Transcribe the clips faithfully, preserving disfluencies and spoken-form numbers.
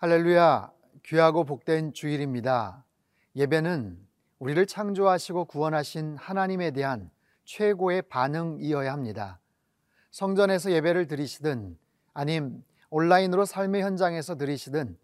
할렐루야, 귀하고 복된 주일입니다. 예배는 우리를 창조하시고 구원하신 하나님에 대한 최고의 반응이어야 합니다. 성전에서 예배를 드리시든 아님 온라인으로 삶의 현장에서 드리시든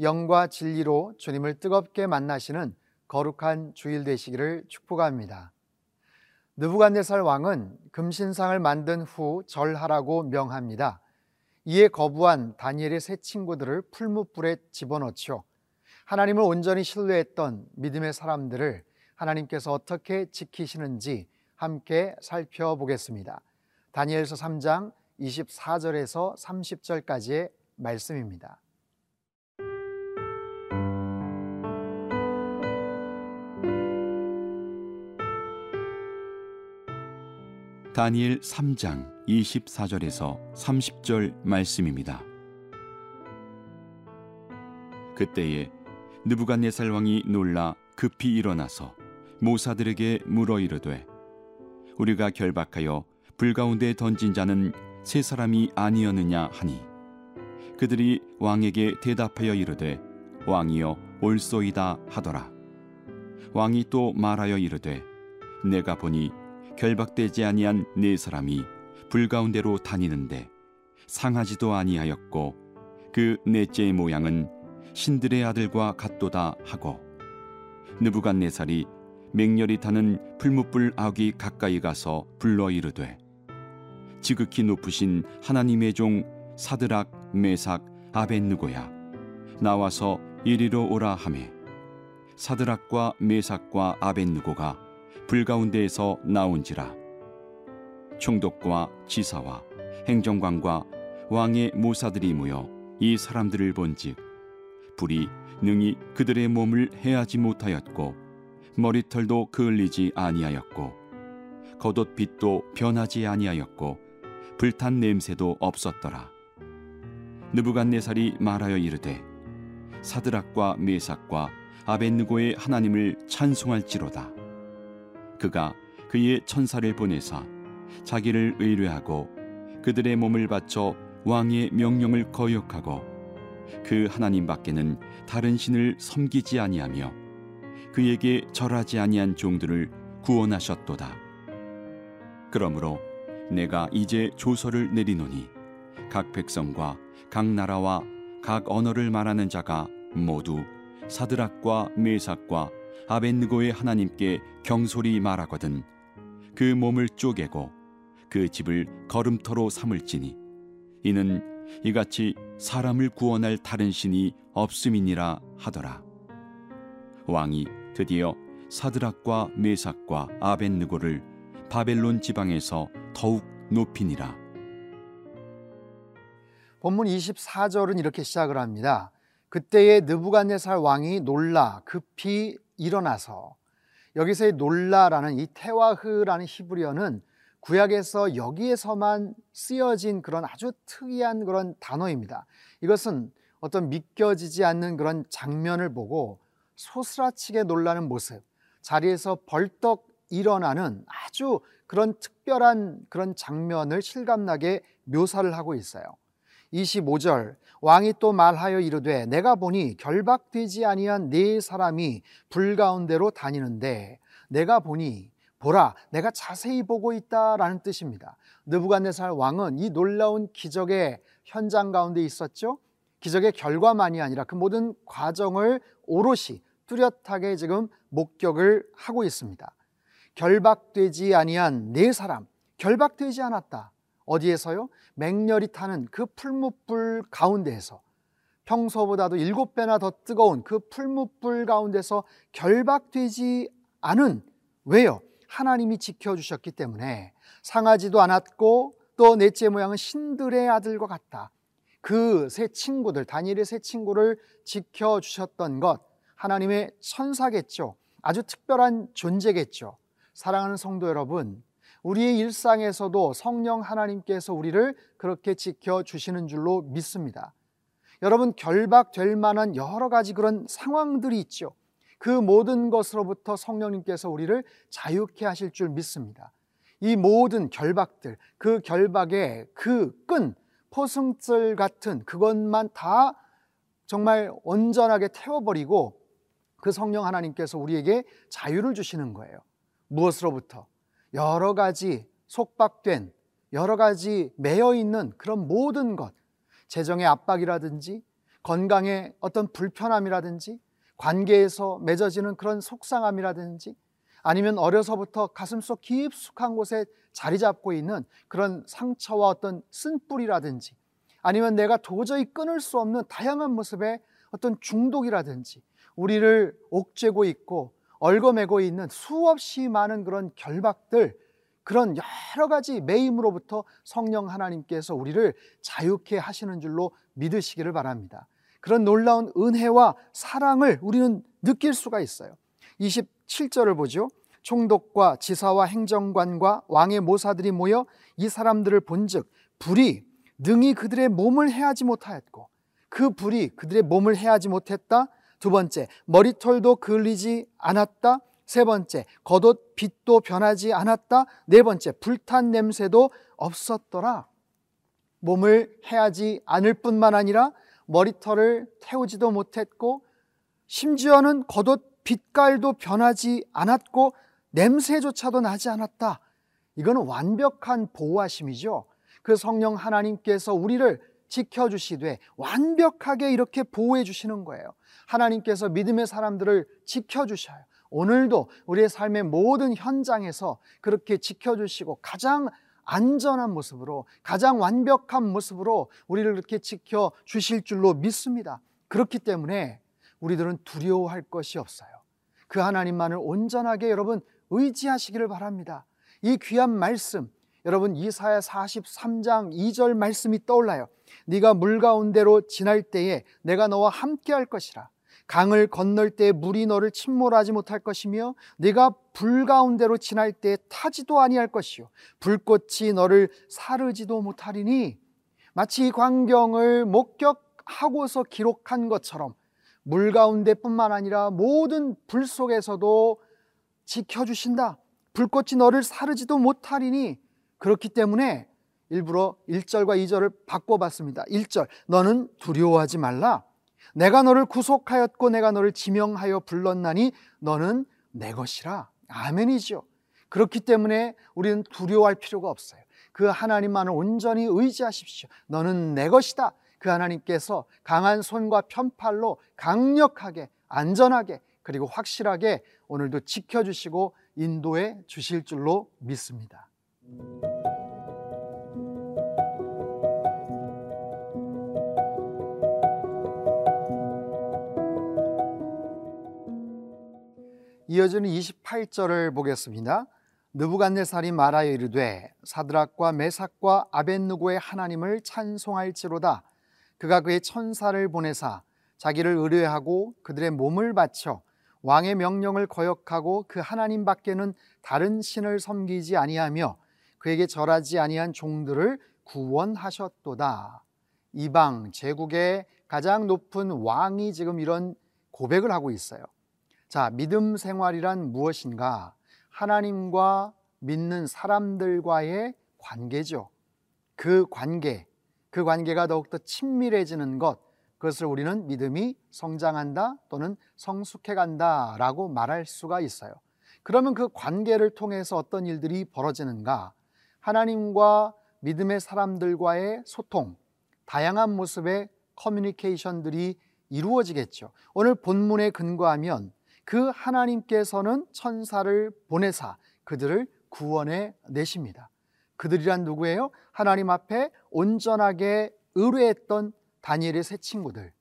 영과 진리로 주님을 뜨겁게 만나시는 거룩한 주일 되시기를 축복합니다. 느부갓네살 왕은 금신상을 만든 후 절하라고 명합니다. 이에 거부한 다니엘의 세 친구들을 풀무불에 집어넣죠. 하나님을 온전히 신뢰했던 믿음의 사람들을 하나님께서 어떻게 지키시는지 함께 살펴보겠습니다. 다니엘서 삼 장 이십사 절에서 삼십 절까지의 말씀입니다. 다니엘 삼 장 이십사 절에서 삼십 절 말씀입니다. 그때에 느부갓네살 왕이 놀라 급히 일어나서 모사들에게 물어 이르되, 우리가 결박하여 불 가운데 던진 자는 세 사람이 아니었느냐 하니, 그들이 왕에게 대답하여 이르되 왕이여 옳소이다 하더라. 왕이 또 말하여 이르되, 내가 보니 결박되지 아니한 네 사람이 불 가운데로 다니는데 상하지도 아니하였고, 그 넷째의 모양은 신들의 아들과 같도다 하고, 느부갓네살이 맹렬히 타는 풀무불 아귀 가까이 가서 불러 이르되, 지극히 높으신 하나님의 종 사드락 메삭 아벳느고야, 나와서 이리로 오라 하며, 사드락과 메삭과 아벳느고가 불 가운데에서 나온지라. 총독과 지사와 행정관과 왕의 모사들이 모여 이 사람들을 본즉 불이 능히 그들의 몸을 해하지 못하였고, 머리털도 그을리지 아니하였고, 겉옷빛도 변하지 아니하였고, 불탄 냄새도 없었더라. 느부갓네살이 말하여 이르되, 사드락과 메삭과 아벳느고의 하나님을 찬송할지로다. 그가 그의 천사를 보내사 자기를 의뢰하고 그들의 몸을 바쳐 왕의 명령을 거역하고 그 하나님 밖에는 다른 신을 섬기지 아니하며 그에게 절하지 아니한 종들을 구원하셨도다. 그러므로 내가 이제 조서를 내리노니 각 백성과 각 나라와 각 언어를 말하는 자가 모두 사드락과 메삭과 아벳느고의 하나님께 경솔히 말하거든 그 몸을 쪼개고 그 집을 거름터로 삼을지니, 이는 이같이 사람을 구원할 다른 신이 없음이니라 하더라. 왕이 드디어 사드락과 메삭과 아벳느고를 바벨론 지방에서 더욱 높이니라. 본문 이십사 절은 이렇게 시작을 합니다. 그때에 느부갓네살 왕이 놀라 급히 일어나서, 여기서의 놀라라는 이 테와흐라는 히브리어는 구약에서 여기에서만 쓰여진 그런 아주 특이한 그런 단어입니다. 이것은 어떤 믿겨지지 않는 그런 장면을 보고 소스라치게 놀라는 모습, 자리에서 벌떡 일어나는 아주 그런 특별한 그런 장면을 실감나게 묘사를 하고 있어요. 이십오 절, 왕이 또 말하여 이르되, 내가 보니 결박되지 아니한 네 사람이 불 가운데로 다니는데, 내가 보니, 보라, 내가 자세히 보고 있다라는 뜻입니다. 느부갓네살 왕은 이 놀라운 기적의 현장 가운데 있었죠. 기적의 결과만이 아니라 그 모든 과정을 오롯이 뚜렷하게 지금 목격을 하고 있습니다. 결박되지 아니한 네 사람, 결박되지 않았다. 어디에서요? 맹렬히 타는 그 풀무불 가운데에서, 평소보다도 일곱 배나 더 뜨거운 그 풀무불 가운데서 결박되지 않은, 왜요? 하나님이 지켜주셨기 때문에 상하지도 않았고, 또 넷째 모양은 신들의 아들과 같다. 그 세 친구들, 다니엘의 세 친구를 지켜주셨던 것, 하나님의 천사겠죠. 아주 특별한 존재겠죠. 사랑하는 성도 여러분, 우리의 일상에서도 성령 하나님께서 우리를 그렇게 지켜주시는 줄로 믿습니다. 여러분, 결박될 만한 여러 가지 그런 상황들이 있죠. 그 모든 것으로부터 성령님께서 우리를 자유케 하실 줄 믿습니다. 이 모든 결박들, 그 결박의 그 끈, 포승줄 같은 그것만 다 정말 온전하게 태워버리고 그 성령 하나님께서 우리에게 자유를 주시는 거예요. 무엇으로부터? 여러 가지 속박된, 여러 가지 매여 있는 그런 모든 것, 재정의 압박이라든지 건강의 어떤 불편함이라든지 관계에서 맺어지는 그런 속상함이라든지, 아니면 어려서부터 가슴속 깊숙한 곳에 자리 잡고 있는 그런 상처와 어떤 쓴뿌리라든지, 아니면 내가 도저히 끊을 수 없는 다양한 모습의 어떤 중독이라든지, 우리를 옥죄고 있고 얽어매고 있는 수없이 많은 그런 결박들, 그런 여러 가지 매임으로부터 성령 하나님께서 우리를 자유케 하시는 줄로 믿으시기를 바랍니다. 그런 놀라운 은혜와 사랑을 우리는 느낄 수가 있어요. 이십칠 절을 보죠. 총독과 지사와 행정관과 왕의 모사들이 모여 이 사람들을 본즉 불이 능히 그들의 몸을 해하지 못하였고, 그 불이 그들의 몸을 해하지 못했다. 두 번째, 머리털도 그을리지 않았다. 세 번째, 겉옷 빛도 변하지 않았다. 네 번째, 불탄 냄새도 없었더라. 몸을 해하지 않을 뿐만 아니라 머리털을 태우지도 못했고, 심지어는 겉옷 빛깔도 변하지 않았고, 냄새조차도 나지 않았다. 이건 완벽한 보호하심이죠. 그 성령 하나님께서 우리를 지켜주시되 완벽하게 이렇게 보호해 주시는 거예요. 하나님께서 믿음의 사람들을 지켜주셔요. 오늘도 우리의 삶의 모든 현장에서 그렇게 지켜주시고 가장 안전한 모습으로, 가장 완벽한 모습으로 우리를 이렇게 지켜주실 줄로 믿습니다. 그렇기 때문에 우리들은 두려워할 것이 없어요. 그 하나님만을 온전하게 여러분 의지하시기를 바랍니다. 이 귀한 말씀, 여러분 이사야 사십삼 장 이 절 말씀이 떠올라요. 네가 물 가운데로 지날 때에 내가 너와 함께 할 것이라. 강을 건널 때에 물이 너를 침몰하지 못할 것이며 네가 불 가운데로 지날 때에 타지도 아니할 것이요 불꽃이 너를 사르지도 못하리니. 마치 이 광경을 목격하고서 기록한 것처럼 물 가운데뿐만 아니라 모든 불 속에서도 지켜주신다. 불꽃이 너를 사르지도 못하리니. 그렇기 때문에 일부러 일 절과 이 절을 바꿔봤습니다. 일 절, 너는 두려워하지 말라. 내가 너를 구속하였고 내가 너를 지명하여 불렀나니 너는 내 것이라. 아멘이죠. 그렇기 때문에 우리는 두려워할 필요가 없어요. 그 하나님만을 온전히 의지하십시오. 너는 내 것이다. 그 하나님께서 강한 손과 편팔로 강력하게, 안전하게, 그리고 확실하게 오늘도 지켜주시고 인도해 주실 줄로 믿습니다. 이어지는 이십팔 절을 보겠습니다. 느부갓네살이 말하여 이르되 사드락과 메삭과 아벳느고의 하나님을 찬송할지로다. 그가 그의 천사를 보내사 자기를 의뢰하고 그들의 몸을 바쳐 왕의 명령을 거역하고 그 하나님 밖에는 다른 신을 섬기지 아니하며 그에게 절하지 아니한 종들을 구원하셨도다. 이방 제국의 가장 높은 왕이 지금 이런 고백을 하고 있어요. 자, 믿음 생활이란 무엇인가? 하나님과 믿는 사람들과의 관계죠. 그 관계, 그 관계가 더욱더 친밀해지는 것, 그것을 우리는 믿음이 성장한다 또는 성숙해간다 라고 말할 수가 있어요. 그러면 그 관계를 통해서 어떤 일들이 벌어지는가? 하나님과 믿음의 사람들과의 소통, 다양한 모습의 커뮤니케이션들이 이루어지겠죠. 오늘 본문에 근거하면 그 하나님께서는 천사를 보내사 그들을 구원해 내십니다. 그들이란 누구예요? 하나님 앞에 온전하게 의뢰했던 다니엘의 세 친구들,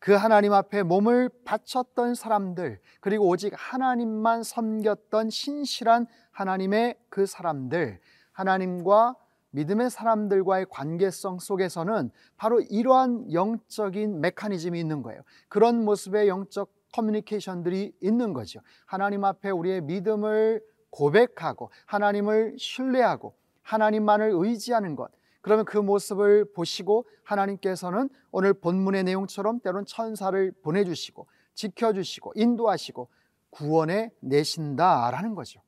그 하나님 앞에 몸을 바쳤던 사람들, 그리고 오직 하나님만 섬겼던 신실한 하나님의 그 사람들, 하나님과 믿음의 사람들과의 관계성 속에서는 바로 이러한 영적인 메커니즘이 있는 거예요. 그런 모습의 영적 커뮤니케이션들이 있는 거죠. 하나님 앞에 우리의 믿음을 고백하고 하나님을 신뢰하고 하나님만을 의지하는 것. 그러면 그 모습을 보시고 하나님께서는 오늘 본문의 내용처럼 때론 천사를 보내주시고 지켜주시고 인도하시고 구원해 내신다라는 거죠.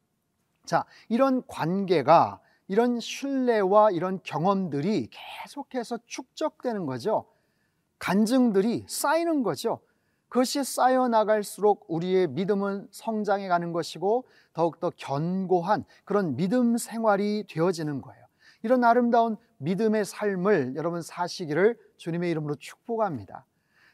자, 이런 관계가, 이런 신뢰와 이런 경험들이 계속해서 축적되는 거죠. 간증들이 쌓이는 거죠. 그것이 쌓여나갈수록 우리의 믿음은 성장해 가는 것이고 더욱더 견고한 그런 믿음 생활이 되어지는 거예요. 이런 아름다운 믿음의 삶을 여러분 사시기를 주님의 이름으로 축복합니다.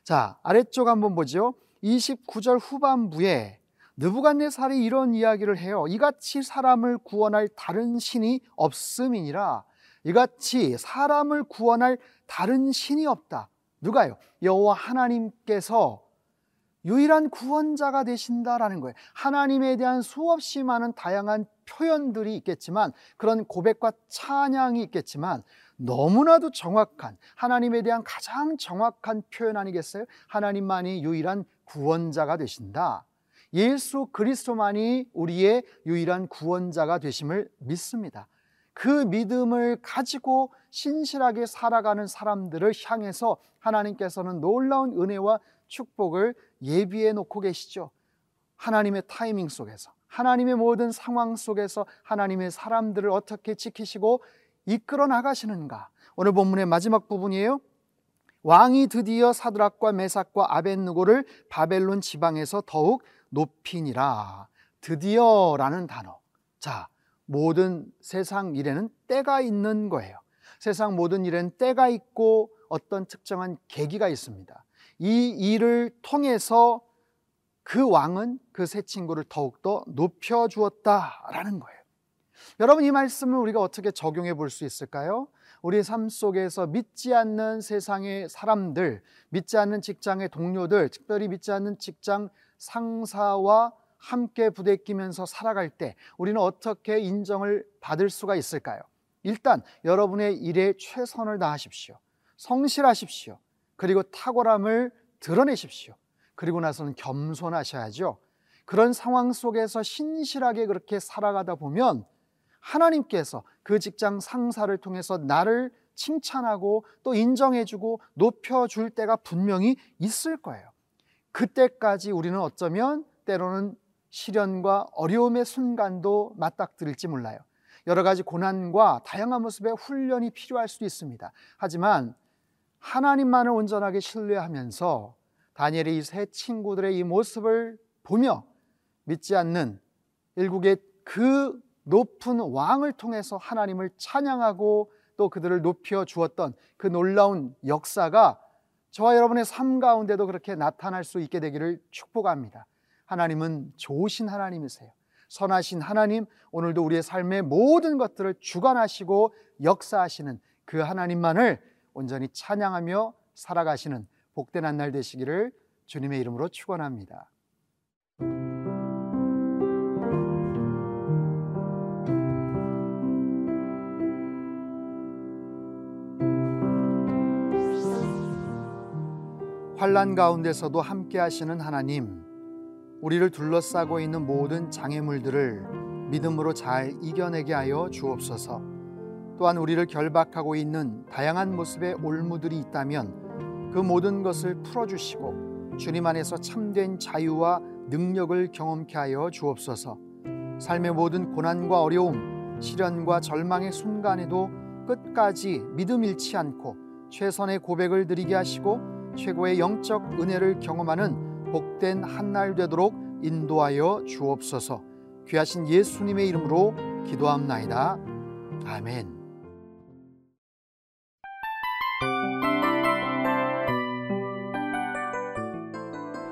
자, 아래쪽 한번 보죠. 이십구 절 후반부에 느부갓네살이 이런 이야기를 해요. 이같이 사람을 구원할 다른 신이 없음이니라. 이같이 사람을 구원할 다른 신이 없다. 누가요? 여호와 하나님께서 유일한 구원자가 되신다라는 거예요. 하나님에 대한 수없이 많은 다양한 표현들이 있겠지만, 그런 고백과 찬양이 있겠지만, 너무나도 정확한 하나님에 대한 가장 정확한 표현 아니겠어요? 하나님만이 유일한 구원자가 되신다. 예수 그리스도만이 우리의 유일한 구원자가 되심을 믿습니다. 그 믿음을 가지고 신실하게 살아가는 사람들을 향해서 하나님께서는 놀라운 은혜와 축복을 예비해 놓고 계시죠. 하나님의 타이밍 속에서, 하나님의 모든 상황 속에서 하나님의 사람들을 어떻게 지키시고 이끌어 나가시는가. 오늘 본문의 마지막 부분이에요. 왕이 드디어 사드락과 메삭과 아벳느고를 바벨론 지방에서 더욱 높이니라. 드디어라는 단어. 자, 모든 세상 일에는 때가 있는 거예요. 세상 모든 일에는 때가 있고 어떤 특정한 계기가 있습니다. 이 일을 통해서 그 왕은 그 세 친구를 더욱더 높여주었다라는 거예요. 여러분, 이 말씀을 우리가 어떻게 적용해 볼 수 있을까요? 우리의 삶 속에서 믿지 않는 세상의 사람들, 믿지 않는 직장의 동료들, 특별히 믿지 않는 직장 상사와 함께 부대끼면서 살아갈 때 우리는 어떻게 인정을 받을 수가 있을까요? 일단 여러분의 일에 최선을 다하십시오. 성실하십시오. 그리고 탁월함을 드러내십시오. 그리고 나서는 겸손하셔야죠. 그런 상황 속에서 신실하게 그렇게 살아가다 보면 하나님께서 그 직장 상사를 통해서 나를 칭찬하고 또 인정해주고 높여줄 때가 분명히 있을 거예요. 그때까지 우리는 어쩌면 때로는 시련과 어려움의 순간도 맞닥뜨릴지 몰라요. 여러 가지 고난과 다양한 모습의 훈련이 필요할 수도 있습니다. 하지만 하나님만을 온전하게 신뢰하면서 다니엘의 이 세 친구들의 이 모습을 보며 믿지 않는 일국의 그 높은 왕을 통해서 하나님을 찬양하고 또 그들을 높여 주었던 그 놀라운 역사가 저와 여러분의 삶 가운데도 그렇게 나타날 수 있게 되기를 축복합니다. 하나님은 좋으신 하나님이세요. 선하신 하나님, 오늘도 우리의 삶의 모든 것들을 주관하시고 역사하시는 그 하나님만을 온전히 찬양하며 살아가시는 복된 한 날 되시기를 주님의 이름으로 축원합니다. 환난 가운데서도 함께 하시는 하나님, 우리를 둘러싸고 있는 모든 장애물들을 믿음으로 잘 이겨내게 하여 주옵소서. 또한 우리를 결박하고 있는 다양한 모습의 올무들이 있다면 그 모든 것을 풀어주시고 주님 안에서 참된 자유와 능력을 경험케 하여 주옵소서. 삶의 모든 고난과 어려움, 시련과 절망의 순간에도 끝까지 믿음 잃지 않고 최선의 고백을 드리게 하시고 최고의 영적 은혜를 경험하는 복된 한날 되도록 인도하여 주옵소서. 귀하신 예수님의 이름으로 기도합나이다. 아멘.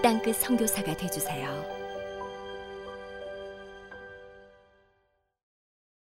땅끝 선교사가 되어주세요.